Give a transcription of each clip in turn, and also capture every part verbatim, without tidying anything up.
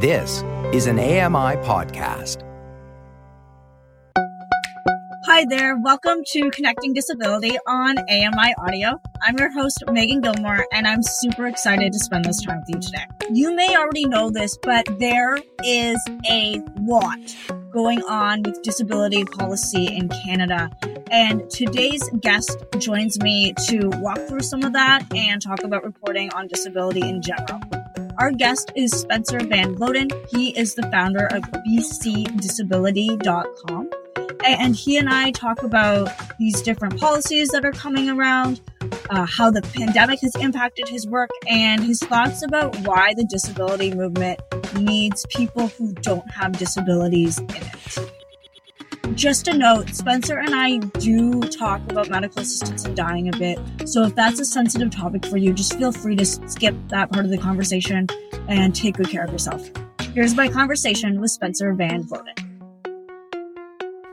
This is an A M I podcast. Hi there. Welcome to Connecting Disability on A M I Audio. I'm your host, Megan Gilmore, and I'm super excited to spend this time with you today. You may already know this, but there is a lot going on with disability policy in Canada. And today's guest joins me to walk through some of that and talk about reporting on disability in general. Our guest is Spencer Van Vloten. He is the founder of b c disability dot com. And he and I talk about these different policies that are coming around, uh, how the pandemic has impacted his work, and his thoughts about why the disability movement needs people who don't have disabilities in it. Just a note, Spencer and I do talk about medical assistance and dying a bit, so if that's a sensitive topic for you, just feel free to skip that part of the conversation and take good care of yourself. Here's my conversation with Spencer Van Vloten.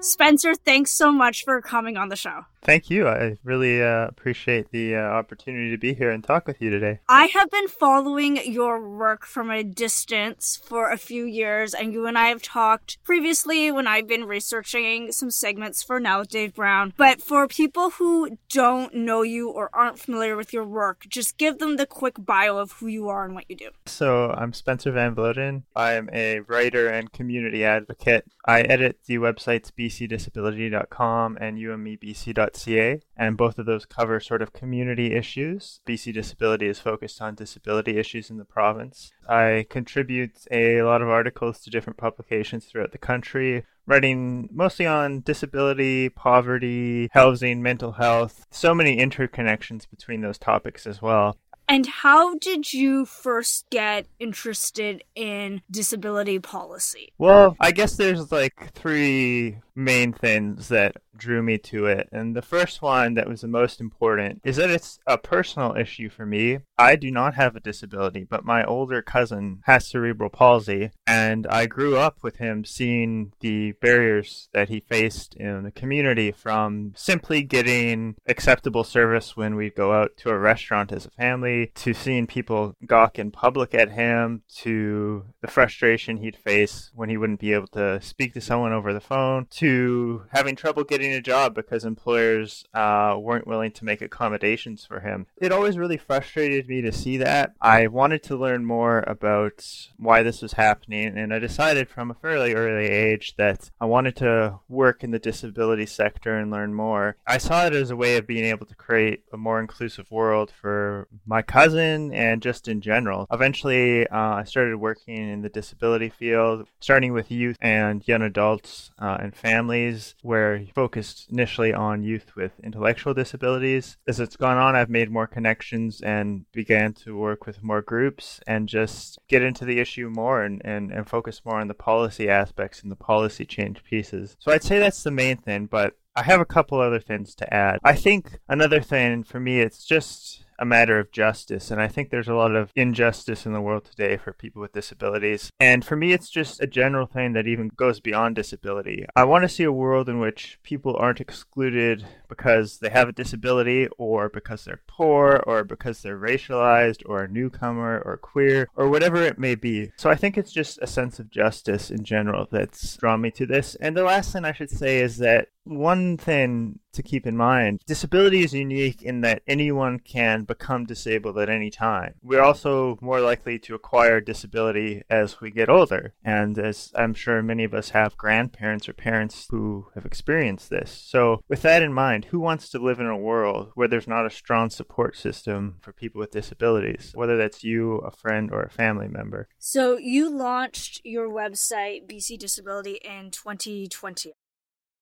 Spencer, thanks so much for coming on the show. Thank you. I really uh, appreciate the uh, opportunity to be here and talk with you today. I have been following your work from a distance for a few years, and you and I have talked previously when I've been researching some segments for Now with Dave Brown. But for people who don't know you or aren't familiar with your work, just give them the quick bio of who you are and what you do. So I'm Spencer Van Vloten. I am a writer and community advocate. I edit the websites b c disability dot com and u m e b c dot com. And both of those cover sort of community issues. B C Disability is focused on disability issues in the province. I contribute a lot of articles to different publications throughout the country, writing mostly on disability, poverty, housing, mental health, so many interconnections between those topics as well. And how did you first get interested in disability policy? Well, I guess there's like three main things that drew me to it. And the first one that was the most important is that it's a personal issue for me. I do not have a disability, but my older cousin has cerebral palsy, and I grew up with him seeing the barriers that he faced in the community, from simply getting acceptable service when we'd go out to a restaurant as a family, to seeing people gawk in public at him, to the frustration he'd face when he wouldn't be able to speak to someone over the phone, to having trouble getting a job because employers uh, weren't willing to make accommodations for him. It always really frustrated me to see that. I wanted to learn more about why this was happening, and I decided from a fairly early age that I wanted to work in the disability sector and learn more. I saw it as a way of being able to create a more inclusive world for my cousin and just in general. Eventually, uh, I started working in the disability field, starting with youth and young adults uh, and families, where you focus focused initially on youth with intellectual disabilities. As it's gone on, I've made more connections and began to work with more groups and just get into the issue more and, and, and focus more on the policy aspects and the policy change pieces. So I'd say that's the main thing, but I have a couple other things to add. I think another thing for me, it's just a matter of justice. And I think there's a lot of injustice in the world today for people with disabilities. And for me, it's just a general thing that even goes beyond disability. I want to see a world in which people aren't excluded because they have a disability, or because they're poor, or because they're racialized, or a newcomer, or queer, or whatever it may be. So I think it's just a sense of justice in general that's drawn me to this. And the last thing I should say is that one thing to keep in mind, disability is unique in that anyone can become disabled at any time. We're also more likely to acquire disability as we get older. And as I'm sure many of us have grandparents or parents who have experienced this. So with that in mind, who wants to live in a world where there's not a strong support system for people with disabilities, whether that's you, a friend, or a family member? So you launched your website, B C Disability, in twenty twenty.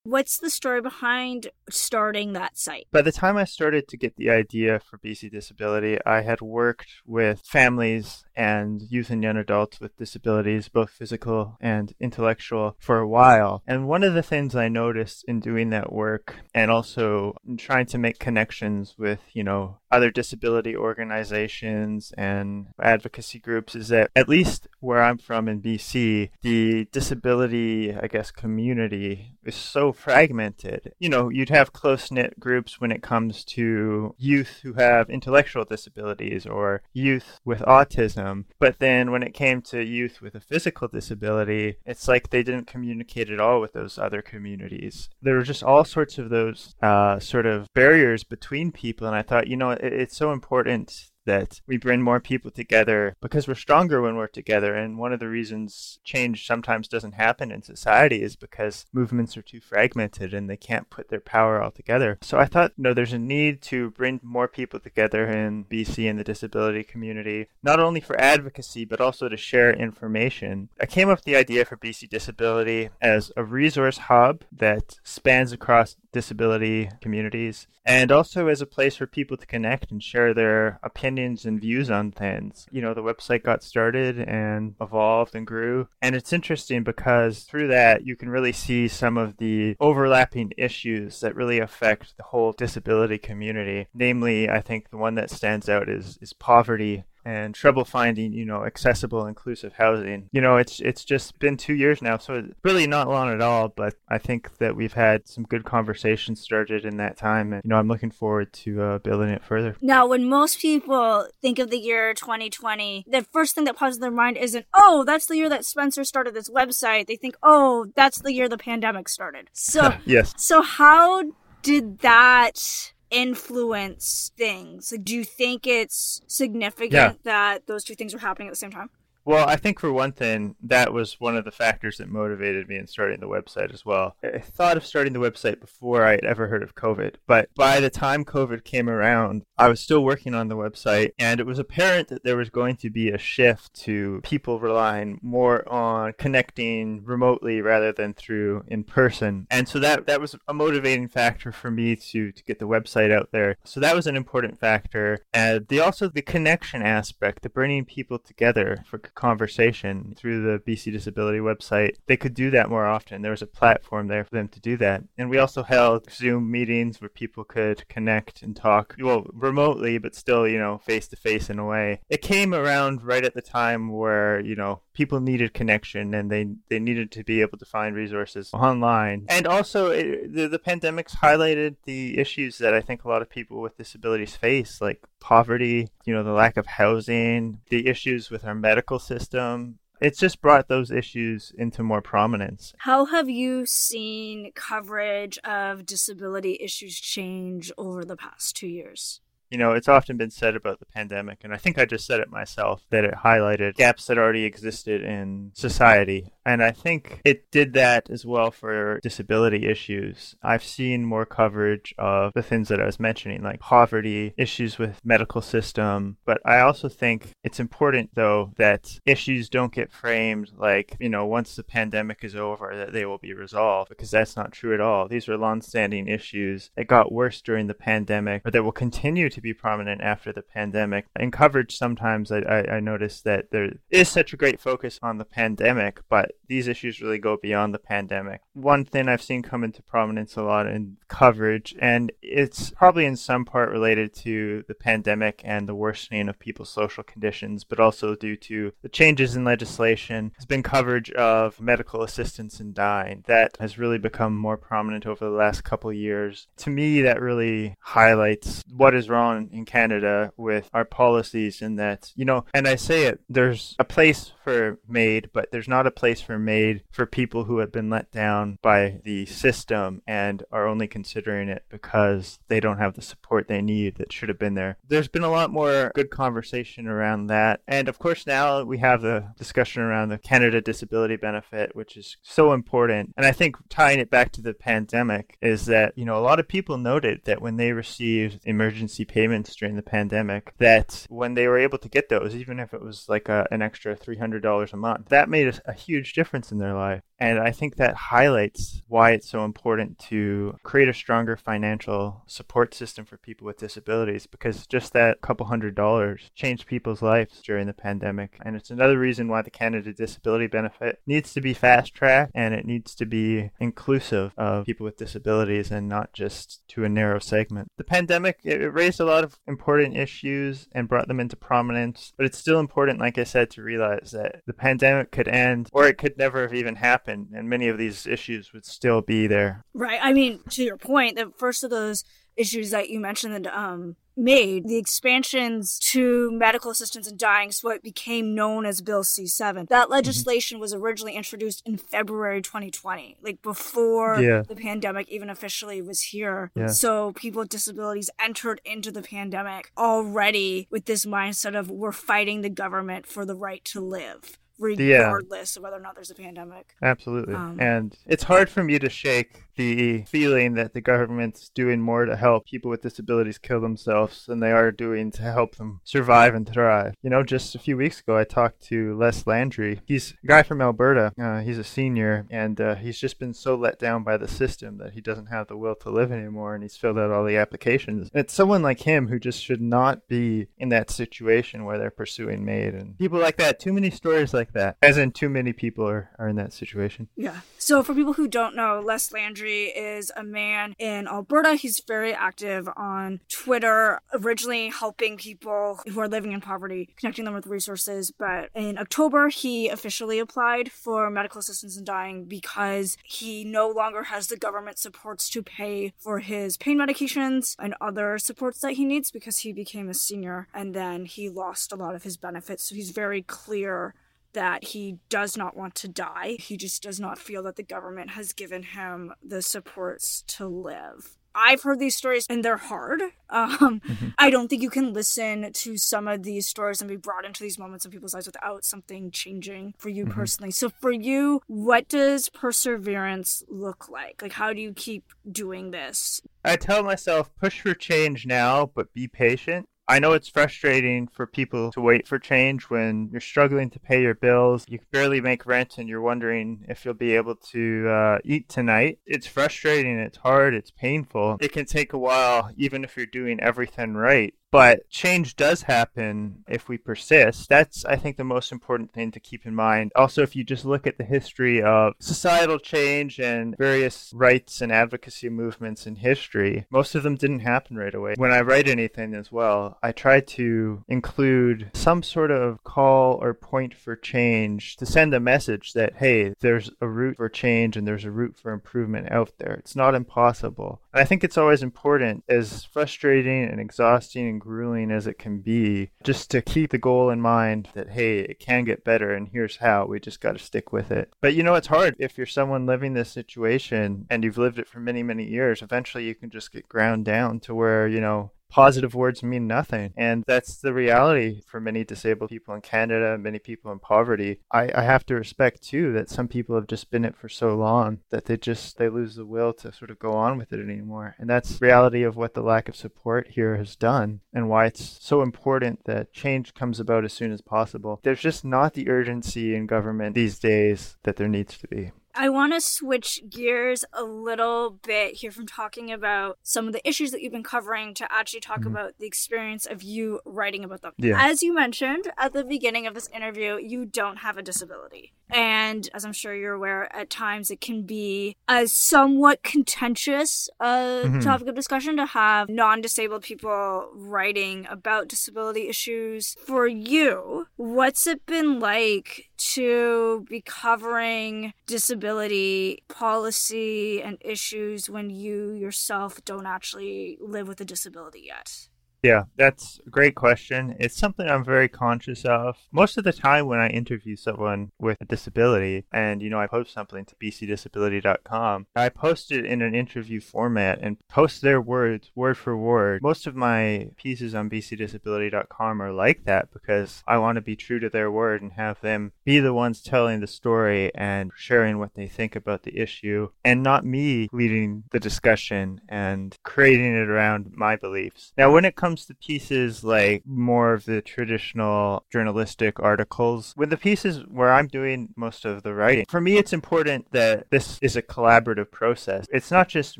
What's the story behind starting that site? By the time I started to get the idea for B C Disability, I had worked with families and youth and young adults with disabilities, both physical and intellectual, for a while. And one of the things I noticed in doing that work, and also in trying to make connections with, you know, other disability organizations and advocacy groups, is that at least where I'm from in B C, the disability, I guess, community is so so fragmented. You know, you'd have close-knit groups when it comes to youth who have intellectual disabilities or youth with autism. But then when it came to youth with a physical disability, it's like they didn't communicate at all with those other communities. There were just all sorts of those uh, sort of barriers between people. And I thought, you know, it, it's so important that we bring more people together because we're stronger when we're together. And one of the reasons change sometimes doesn't happen in society is because movements are too fragmented and they can't put their power all together. So I thought, you know, there's a need to bring more people together in B C and the disability community, not only for advocacy, but also to share information. I came up with the idea for B C Disability as a resource hub that spans across disability communities, and also as a place for people to connect and share their opinions and views on things. You know, the website got started and evolved and grew. And it's interesting because through that, you can really see some of the overlapping issues that really affect the whole disability community. Namely, I think the one that stands out is, is poverty and trouble finding, you know, accessible, inclusive housing. You know, it's it's just been two years now, so it's really not long at all, but I think that we've had some good conversations started in that time, and, you know, I'm looking forward to uh, building it further. Now, when most people think of the year twenty twenty, the first thing that pops in their mind isn't, oh, that's the year that Spencer started this website. They think, oh, that's the year the pandemic started. So, yes. So how did that influence things? Do you think it's significant yeah. that those two things were happening at the same time? Well, I think for one thing, that was one of the factors that motivated me in starting the website as well. I thought of starting the website before I had ever heard of COVID, but by the time COVID came around, I was still working on the website, and it was apparent that there was going to be a shift to people relying more on connecting remotely rather than through in person. And so that, that was a motivating factor for me to, to get the website out there. So that was an important factor. And the, also the connection aspect, the bringing people together for conversation through the B C Disability website. They could do that more often. There was a platform there for them to do that. And we also held Zoom meetings where people could connect and talk, well, remotely, but still, you know, face to face in a way. It came around right at the time where, you know, people needed connection and they, they needed to be able to find resources online. And also it, the, the pandemic's highlighted the issues that I think a lot of people with disabilities face, like poverty, you know, the lack of housing, the issues with our medical system. It's just brought those issues into more prominence. How have you seen coverage of disability issues change over the past two years? You know, it's often been said about the pandemic, and I think I just said it myself, that it highlighted gaps that already existed in society. And I think it did that as well for disability issues. I've seen more coverage of the things that I was mentioning, like poverty, issues with medical system. But I also think it's important, though, that issues don't get framed like, you know, once the pandemic is over, that they will be resolved, because that's not true at all. These are longstanding issues that got worse during the pandemic, but that will continue to be prominent after the pandemic. In coverage, sometimes I, I, I notice that there is such a great focus on the pandemic, but these issues really go beyond the pandemic. One thing I've seen come into prominence a lot in coverage, and it's probably in some part related to the pandemic and the worsening of people's social conditions, but also due to the changes in legislation, has been coverage of medical assistance in dying. That has really become more prominent over the last couple of years. To me, that really highlights what is wrong in Canada with our policies, and that, you know, and I say it, there's a place for MAID, but there's not a place for are made for people who have been let down by the system and are only considering it because they don't have the support they need that should have been there. There's been a lot more good conversation around that. And of course, now we have the discussion around the Canada Disability Benefit, which is so important. And I think tying it back to the pandemic is that, you know, a lot of people noted that when they received emergency payments during the pandemic, that when they were able to get those, even if it was like a, an extra three hundred dollars a month, that made a, a huge difference in their life. And I think that highlights why it's so important to create a stronger financial support system for people with disabilities, because just that couple hundred dollars changed people's lives during the pandemic. And it's another reason why the Canada Disability Benefit needs to be fast-tracked, and it needs to be inclusive of people with disabilities and not just to a narrow segment. The pandemic, it raised a lot of important issues and brought them into prominence, but it's still important, like I said, to realize that the pandemic could end, or it could never have even happened. gap, and, and many of these issues would still be there. Right. I mean, to your point, the first of those issues that you mentioned um, made, the expansions to medical assistance in dying, so what became known as Bill C seven. That legislation mm-hmm. was originally introduced in February twenty twenty, like before yeah. the pandemic even officially was here. Yeah. So people with disabilities entered into the pandemic already with this mindset of we're fighting the government for the right to live, regardless yeah. of whether or not there's a pandemic. Absolutely. Um, and it's hard for me to shake the feeling that the government's doing more to help people with disabilities kill themselves than they are doing to help them survive and thrive. You know, just a few weeks ago, I talked to Les Landry. He's a guy from Alberta. Uh, he's a senior, and uh, he's just been so let down by the system that he doesn't have the will to live anymore, and he's filled out all the applications. And it's someone like him who just should not be in that situation where they're pursuing MAID. And people like that, too many stories like that, as in too many people are, are in that situation. Yeah. So for people who don't know, Les Landry is a man in Alberta. He's very active on Twitter, originally helping people who are living in poverty, connecting them with resources. But in October, he officially applied for medical assistance in dying because he no longer has the government supports to pay for his pain medications and other supports that he needs because he became a senior and then he lost a lot of his benefits. So he's very clear that he does not want to die. He just does not feel that the government has given him the supports to live. I've heard these stories and they're hard. Um, mm-hmm. I don't think you can listen to some of these stories and be brought into these moments in people's lives without something changing for you mm-hmm. personally. So for you, what does perseverance look like? Like, how do you keep doing this? I tell myself, push for change now, but be patient. I know it's frustrating for people to wait for change when you're struggling to pay your bills, you barely make rent, and you're wondering if you'll be able to uh, eat tonight. It's frustrating, it's hard, it's painful. It can take a while, even if you're doing everything right. But change does happen if we persist. That's, I think, the most important thing to keep in mind. Also, if you just look at the history of societal change and various rights and advocacy movements in history, most of them didn't happen right away. When I write anything as well, I try to include some sort of call or point for change to send a message that, hey, there's a route for change and there's a route for improvement out there. It's not impossible. And I think it's always important, as frustrating and exhausting and grueling as it can be, just to keep the goal in mind that, hey, it can get better and here's how. We just got to stick with it. But you know, it's hard if you're someone living this situation and you've lived it for many, many years. Eventually you can just get ground down to where, you know, positive words mean nothing. And that's the reality for many disabled people in Canada, many people in poverty. I, I have to respect, too, that some people have just been it for so long that they just, they lose the will to sort of go on with it anymore. And that's the reality of what the lack of support here has done and why it's so important that change comes about as soon as possible. There's just not the urgency in government these days that there needs to be. I want to switch gears a little bit here from talking about some of the issues that you've been covering to actually talk mm-hmm. about the experience of you writing about them. Yeah. As you mentioned at the beginning of this interview, you don't have a disability. And as I'm sure you're aware, at times it can be a somewhat contentious uh, mm-hmm. topic of discussion to have non-disabled people writing about disability issues. For you, what's it been like to be covering disability policy and issues when you yourself don't actually live with a disability yet? Yeah, that's a great question. It's something I'm very conscious of. Most of the time when I interview someone with a disability and, you know, I post something to b c disability dot com, I post it in an interview format and post their words word for word. Most of my pieces on b c disability dot com are like that because I want to be true to their word and have them be the ones telling the story and sharing what they think about the issue and not me leading the discussion and creating it around my beliefs. Now, when it comes comes to pieces like more of the traditional journalistic articles, with the pieces where I'm doing most of the writing, for me it's important that this is a collaborative process. It's not just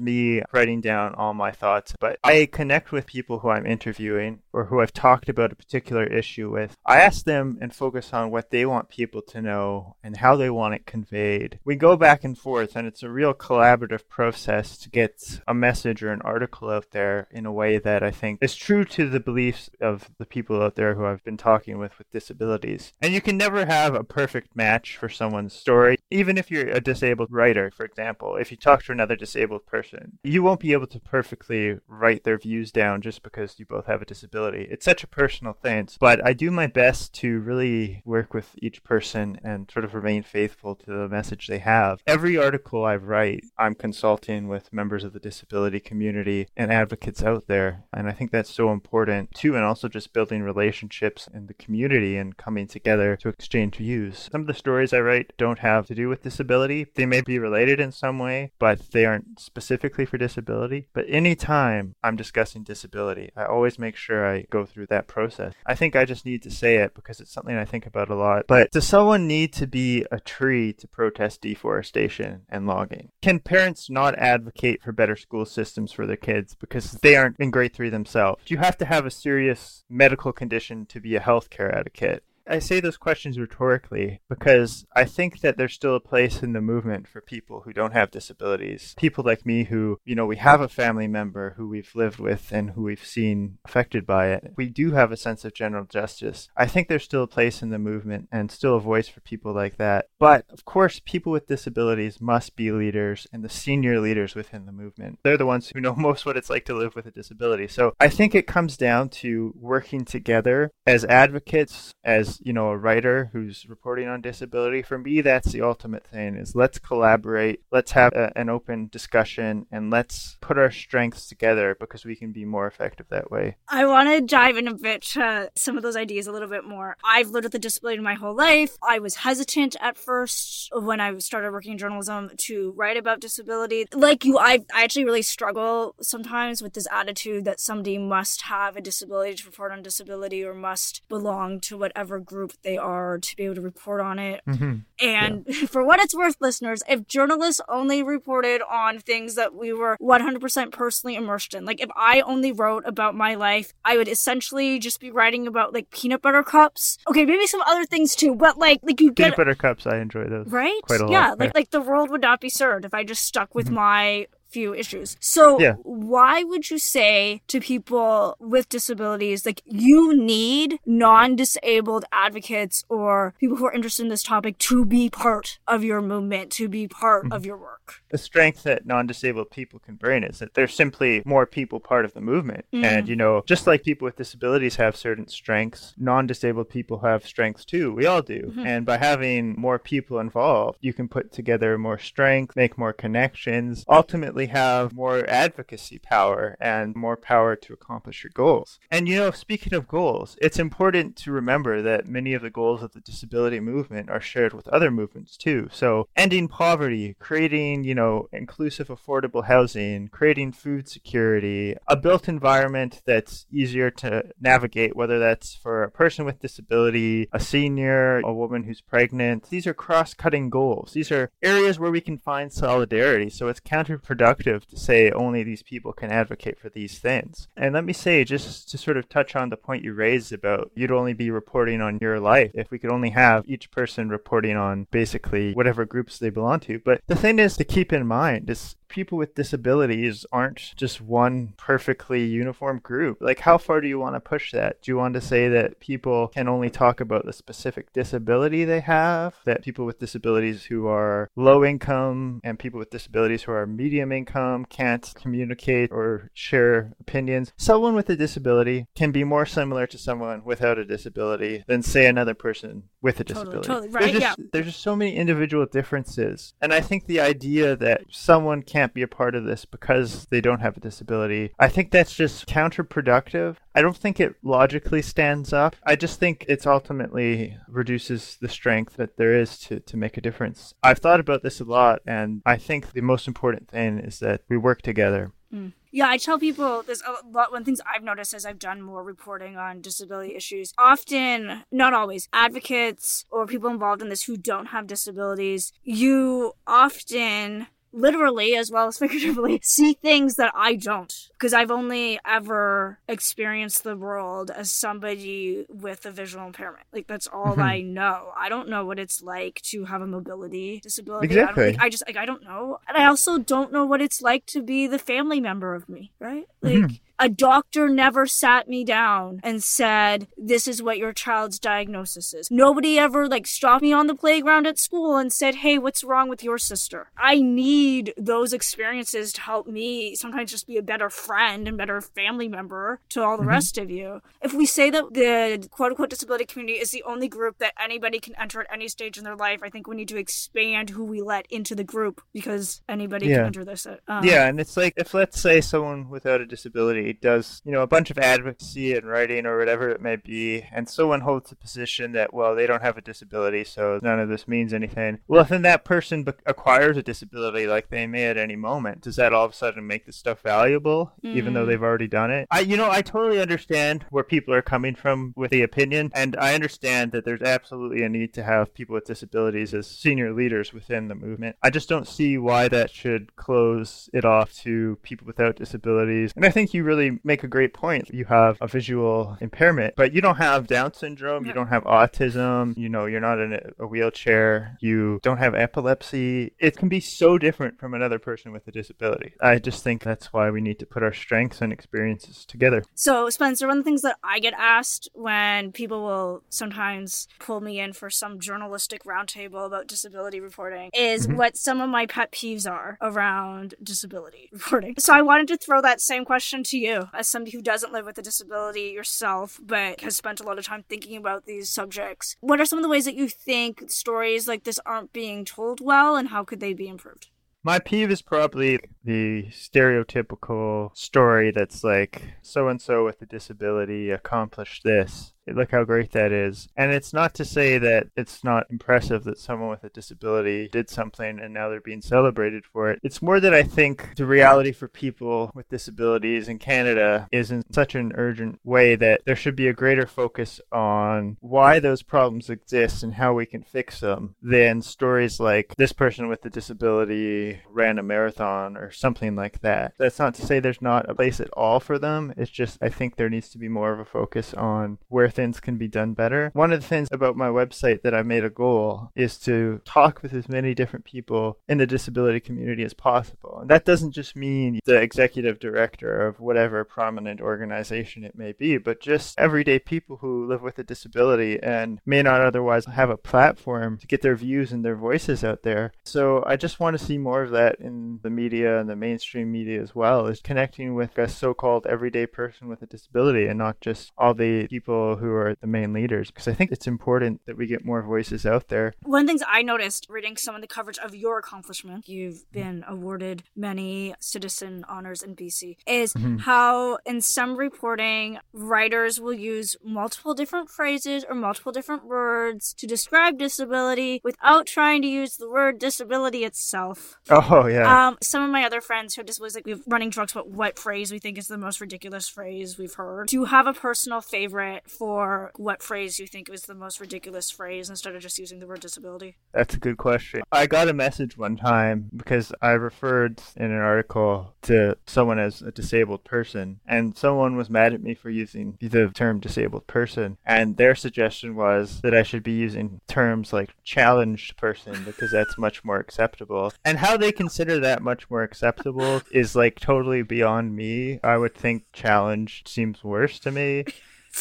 me writing down all my thoughts, but I connect with people who I'm interviewing or who I've talked about a particular issue with. I ask them and focus on what they want people to know and how they want it conveyed. We go back and forth and it's a real collaborative process to get a message or an article out there in a way that I think is true true to the beliefs of the people out there who I've been talking with with disabilities. And you can never have a perfect match for someone's story. Even if you're a disabled writer, for example, if you talk to another disabled person, you won't be able to perfectly write their views down just because you both have a disability. It's such a personal thing. But I do my best to really work with each person and sort of remain faithful to the message they have. Every article I write, I'm consulting with members of the disability community and advocates out there. And I think that's so important too, and also just building relationships in the community and coming together to exchange views. Some of the stories I write don't have to do with disability. They may be related in some way, but they aren't specifically for disability. But anytime I'm discussing disability, I always make sure I go through that process. I think I just need to say it because it's something I think about a lot. But does someone need to be a tree to protest deforestation and logging? Can parents not advocate for better school systems for their kids because they aren't in grade three themselves? Do you have to have a serious medical condition to be a healthcare advocate? I say those questions rhetorically because I think that there's still a place in the movement for people who don't have disabilities. People like me who, you know, we have a family member who we've lived with and who we've seen affected by it. We do have a sense of general justice. I think there's still a place in the movement and still a voice for people like that. But of course, people with disabilities must be leaders, and the senior leaders within the movement. They're the ones who know most what it's like to live with a disability. So I think it comes down to working together as advocates, as you know, a writer who's reporting on disability. For me, that's the ultimate thing, is let's collaborate, let's have a, an open discussion, and let's put our strengths together because we can be more effective that way. I want to dive in a bit to some of those ideas a little bit more. I've lived with a disability my whole life. I was hesitant at first when I started working in journalism to write about disability. Like you, I, I actually really struggle sometimes with this attitude that somebody must have a disability to report on disability or must belong to whatever group they are to be able to report on it. Mm-hmm. And yeah. For what it's worth, listeners, if journalists only reported on things that we were one hundred percent personally immersed in, like if I only wrote about my life, I would essentially just be writing about like peanut butter cups. Okay, maybe some other things too, but like like you get peanut butter cups. I enjoy those, right? Quite a lot. Yeah, like like the world would not be served if I just stuck with mm-hmm. my few issues. So yeah. Why would you say to people with disabilities, like, you need non-disabled advocates or people who are interested in this topic to be part of your movement, to be part mm-hmm. of your work? The strength that non-disabled people can bring is that there's simply more people part of the movement. Mm. And, you know, just like people with disabilities have certain strengths, non-disabled people have strengths too. We all do. Mm-hmm. And by having more people involved, you can put together more strength, make more connections, ultimately have more advocacy power and more power to accomplish your goals. And, you know, speaking of goals, it's important to remember that many of the goals of the disability movement are shared with other movements too. So ending poverty, creating, you know, inclusive, affordable housing, creating food security, a built environment that's easier to navigate, whether that's for a person with disability, a senior, a woman who's pregnant. These are cross-cutting goals. These are areas where we can find solidarity. So it's counterproductive to say only these people can advocate for these things. And let me say, just to sort of touch on the point you raised about you'd only be reporting on your life if we could only have each person reporting on basically whatever groups they belong to. But the thing is to keep in mind is people with disabilities aren't just one perfectly uniform group. Like, how far do you want to push that? Do you want to say that people can only talk about the specific disability they have? That people with disabilities who are low income and people with disabilities who are medium income can't communicate or share opinions? Someone with a disability can be more similar to someone without a disability than, say, another person with a disability. Totally, totally right, there's just, yeah. There's just so many individual differences. And I think the idea that someone can't can't be a part of this because they don't have a disability, I think that's just counterproductive. I don't think it logically stands up. I just think it's ultimately reduces the strength that there is to, to make a difference. I've thought about this a lot, and I think the most important thing is that we work together. Mm. Yeah, I tell people there's a lot. One of the things I've noticed as I've done more reporting on disability issues, often, not always, advocates or people involved in this who don't have disabilities, you often literally as well as figuratively see things that I don't, because I've only ever experienced the world as somebody with a visual impairment. Like, that's all mm-hmm. I know. I don't know what it's like to have a mobility disability. Exactly. I, don't, like, I just like I don't know, and I also don't know what it's like to be the family member of me. Right? Like. Mm-hmm. A doctor never sat me down and said, this is what your child's diagnosis is. Nobody ever like stopped me on the playground at school and said, hey, what's wrong with your sister? I need those experiences to help me sometimes just be a better friend and better family member to all the mm-hmm. rest of you. If we say that the quote-unquote disability community is the only group that anybody can enter at any stage in their life, I think we need to expand who we let into the group, because anybody yeah. can enter this. Um, yeah, and it's like, if let's say someone without a disability does, you know, a bunch of advocacy and writing or whatever it may be, and someone holds the position that, well, they don't have a disability, so none of this means anything. Well, if then that person be- acquires a disability like they may at any moment, does that all of a sudden make this stuff valuable, mm. even though they've already done it? I, you know, I totally understand where people are coming from with the opinion, and I understand that there's absolutely a need to have people with disabilities as senior leaders within the movement. I just don't see why that should close it off to people without disabilities. And I think you really make a great point. You have a visual impairment, but you don't have Down syndrome, yeah. you don't have autism, you know, you're not in a wheelchair, you don't have epilepsy. It can be so different from another person with a disability. I just think that's why we need to put our strengths and experiences together. So, Spencer, one of the things that I get asked when people will sometimes pull me in for some journalistic roundtable about disability reporting is mm-hmm. what some of my pet peeves are around disability reporting. So I wanted to throw that same question to you as somebody who doesn't live with a disability yourself, but has spent a lot of time thinking about these subjects. What are some of the ways that you think stories like this aren't being told well, and how could they be improved? My peeve is probably the stereotypical story that's like, so-and-so with a disability accomplished this. Look how great that is. And it's not to say that it's not impressive that someone with a disability did something and now they're being celebrated for it. It's more that I think the reality for people with disabilities in Canada is in such an urgent way that there should be a greater focus on why those problems exist and how we can fix them than stories like this person with a disability ran a marathon or something like that. That's not to say there's not a place at all for them. It's just I think there needs to be more of a focus on where things can be done better. One of the things about my website that I made a goal is to talk with as many different people in the disability community as possible. And that doesn't just mean the executive director of whatever prominent organization it may be, but just everyday people who live with a disability and may not otherwise have a platform to get their views and their voices out there. So I just want to see more of that in the media and the mainstream media as well, is connecting with a so-called everyday person with a disability and not just all the people who are the main leaders, because I think it's important that we get more voices out there. One of the things I noticed reading some of the coverage of your accomplishment, you've been awarded many citizen honors in B C, is mm-hmm. how in some reporting, writers will use multiple different phrases or multiple different words to describe disability without trying to use the word disability itself. Oh, yeah. Um, some of my other friends who have disabilities, like we've running drugs, but what phrase we think is the most ridiculous phrase we've heard. Do you have a personal favorite for or what phrase you think was the most ridiculous phrase instead of just using the word disability? That's a good question. I got a message one time because I referred in an article to someone as a disabled person, and someone was mad at me for using the term disabled person, and their suggestion was that I should be using terms like challenged person because that's much more acceptable. And how they consider that much more acceptable is like totally beyond me. I would think challenged seems worse to me.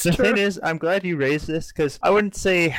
The thing is, I'm glad you raised this, because I wouldn't say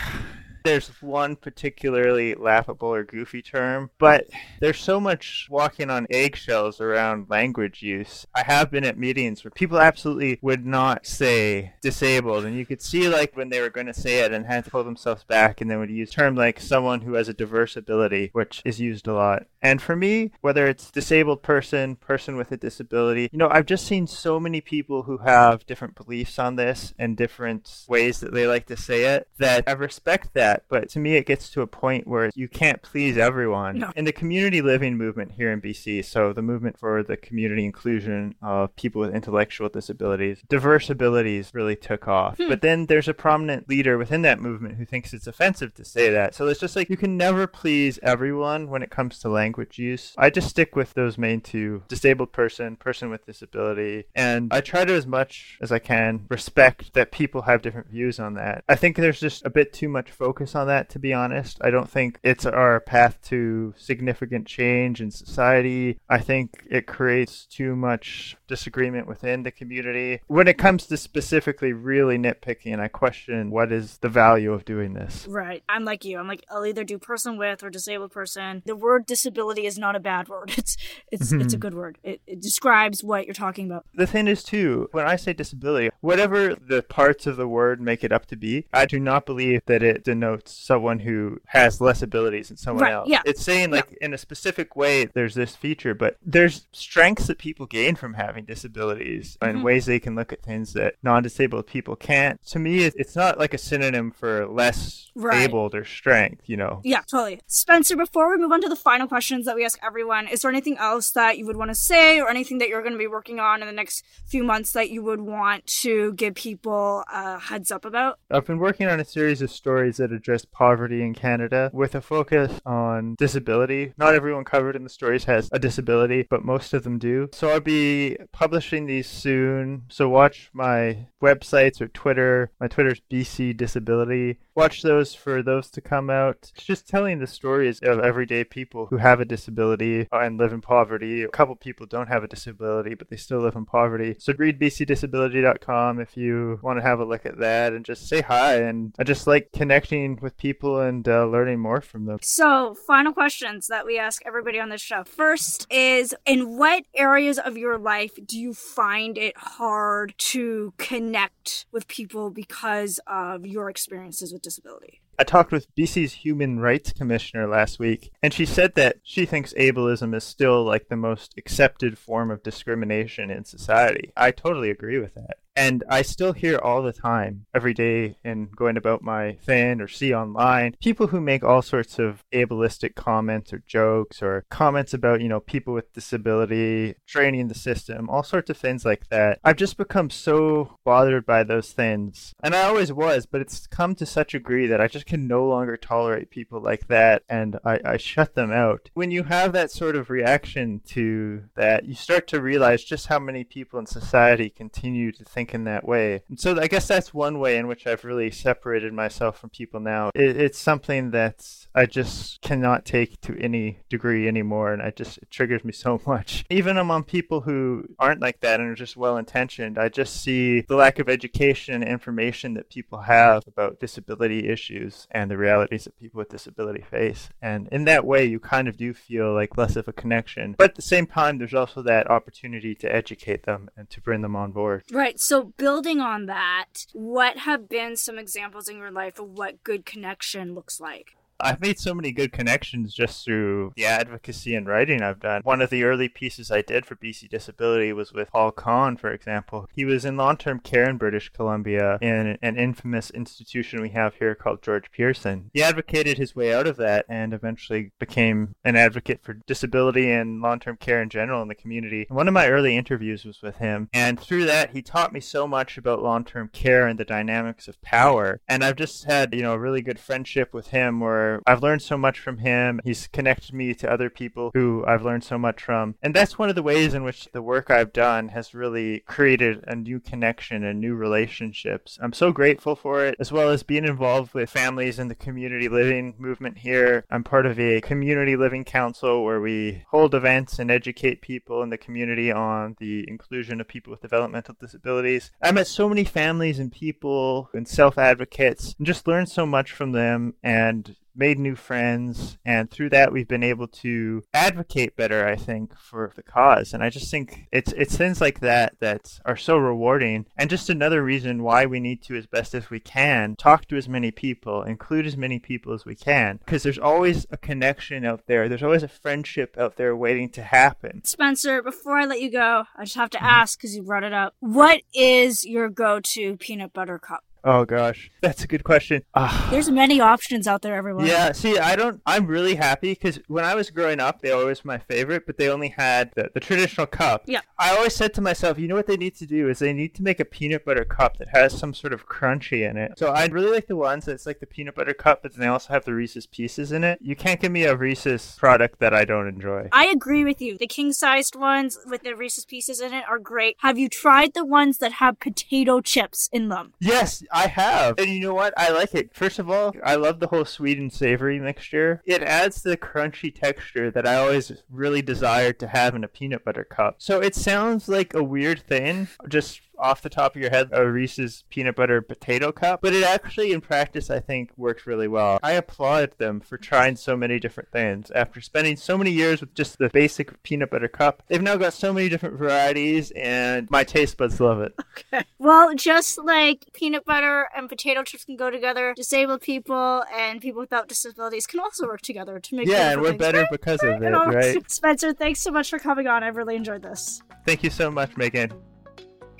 there's one particularly laughable or goofy term, but there's so much walking on eggshells around language use. I have been at meetings where people absolutely would not say disabled, and you could see like when they were going to say it and had to pull themselves back, and they would use a term like someone who has a diverse ability, which is used a lot. And for me, whether it's disabled person, person with a disability, you know, I've just seen so many people who have different beliefs on this and different ways that they like to say it that I respect that. But to me, it gets to a point where you can't please everyone. No. In the community living movement here in B C, so the movement for the community inclusion of people with intellectual disabilities, diverse abilities really took off. Hmm. But then there's a prominent leader within that movement who thinks it's offensive to say that. So it's just like you can never please everyone when it comes to language. Language use. I just stick with those main two, disabled person, person with disability, and I try to as much as I can respect that people have different views on that. I think there's just a bit too much focus focus on that, to be honest. I don't think it's our path to significant change in society. I think it creates too much disagreement within the community. When it comes to specifically really nitpicking, I question what is the value of doing this. Right. I'm like you. I'm like, I'll either do person with or disabled person. The word disability is not a bad word. It's it's it's a good word. It, it describes what you're talking about. The thing is, too, when I say disability, whatever the parts of the word make it up to be, I do not believe that it denotes someone who has less abilities than someone right, else. Yeah. It's saying like yeah. in a specific way, there's this feature, but there's strengths that people gain from having disabilities mm-hmm. and ways they can look at things that non-disabled people can't. To me, it's not like a synonym for less right. abled or strength, you know? Yeah, totally. Spencer, before we move on to the final questions that we ask everyone, is there anything else that you would want to say or anything that you're going to be working on in the next few months that you would want to give people a heads up about? I've been working on a series of stories that address poverty in Canada with a focus on disability. Not everyone covered in the stories has a disability, but most of them do. So I'll be publishing these soon. So watch my websites or Twitter. My Twitter's B C Disability. Watch those for those to come out. It's just telling the stories of everyday people who have a disability and live in poverty. A couple people don't have a disability, but they still live in poverty. So read b c disability dot com if you want to have a look at that and just say hi. And I just like connecting with people and uh, learning more from them. So final questions that we ask everybody on this show. First is, in what areas of your life do you find it hard to connect with people because of your experiences with disability? I talked with B C's Human Rights Commissioner last week, and she said that she thinks ableism is still like the most accepted form of discrimination in society. I totally agree with that. And I still hear all the time, every day, and going about my thing or see online, people who make all sorts of ableistic comments or jokes or comments about, you know, people with disability, training the system, all sorts of things like that. I've just become so bothered by those things. And I always was, but it's come to such a degree that I just can no longer tolerate people like that, and I, I shut them out. When you have that sort of reaction to that, you start to realize just how many people in society continue to think in that way. And so I guess that's one way in which I've really separated myself from people now. It, it's something that I just cannot take to any degree anymore, and I just, it triggers me so much. Even among people who aren't like that and are just well-intentioned, I just see the lack of education and information that people have about disability issues and the realities that people with disability face. And in that way, you kind of do feel like less of a connection. But at the same time, there's also that opportunity to educate them and to bring them on board. Right. So building on that, what have been some examples in your life of what good connection looks like? I've made so many good connections just through the advocacy and writing I've done. One of the early pieces I did for B C Disability was with Paul Kahn, for example. He was in long-term care in British Columbia in an infamous institution we have here called George Pearson. He advocated his way out of that and eventually became an advocate for disability and long-term care in general in the community. One of my early interviews was with him, and through that, he taught me so much about long-term care and the dynamics of power. And I've just had, you know, a really good friendship with him where I've learned so much from him. He's connected me to other people who I've learned so much from. And that's one of the ways in which the work I've done has really created a new connection and new relationships. I'm so grateful for it, as well as being involved with families in the community living movement here. I'm part of a community living council where we hold events and educate people in the community on the inclusion of people with developmental disabilities. I met so many families and people and self-advocates and just learned so much from them and made new friends, and through that we've been able to advocate better, I think, for the cause. And I just think it's it's things like that that are so rewarding, and just another reason why we need to, as best as we can, talk to as many people, include as many people as we can, because there's always a connection out there. There's always a friendship out there waiting to happen. Spencer, before I let you go, I just have to ask, because you brought it up, what is your go-to peanut butter cup? Oh, gosh. That's a good question. Uh, There's many options out there, everyone. Yeah, see, I don't, I'm really happy because when I was growing up, they were always my favorite, but they only had the, the traditional cup. Yeah. I always said to myself, you know what they need to do is they need to make a peanut butter cup that has some sort of crunchy in it. So I really like the ones that's like the peanut butter cup, but then they also have the Reese's Pieces in it. You can't give me a Reese's product that I don't enjoy. I agree with you. The king-sized ones with the Reese's Pieces in it are great. Have you tried the ones that have potato chips in them? Yes. I have. And you know what? I like it. First of all, I love the whole sweet and savory mixture. It adds the crunchy texture that I always really desired to have in a peanut butter cup. So it sounds like a weird thing, just off the top of your head, a Reese's peanut butter potato cup, but it actually in practice I think works really well. I applaud them for trying so many different things. After spending so many years with just the basic peanut butter cup, they've now got so many different varieties and my taste buds love it. Okay. Well, just like peanut butter and potato chips can go together, disabled people and people without disabilities can also work together to make Yeah, and we're better right? because of it, right? Spencer, thanks so much for coming on. I really enjoyed this. Thank you so much, Megan.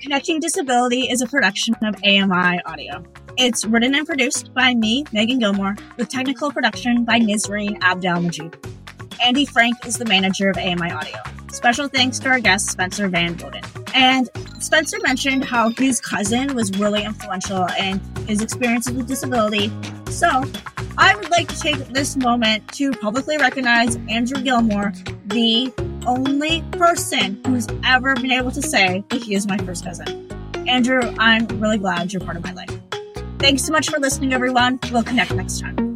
Connecting Disability is a production of A M I Audio. It's written and produced by me, Megan Gilmore, with technical production by Nizreen Abdel-Majid. Andy Frank is the manager of A M I Audio. Special thanks to our guest, Spencer Van Vloten. And Spencer mentioned how his cousin was really influential in his experiences with disability. So I would like to take this moment to publicly recognize Andrew Gilmore, the only person who's ever been able to say that he is my first cousin. Andrew, I'm really glad you're part of my life. Thanks so much for listening, everyone. We'll connect next time.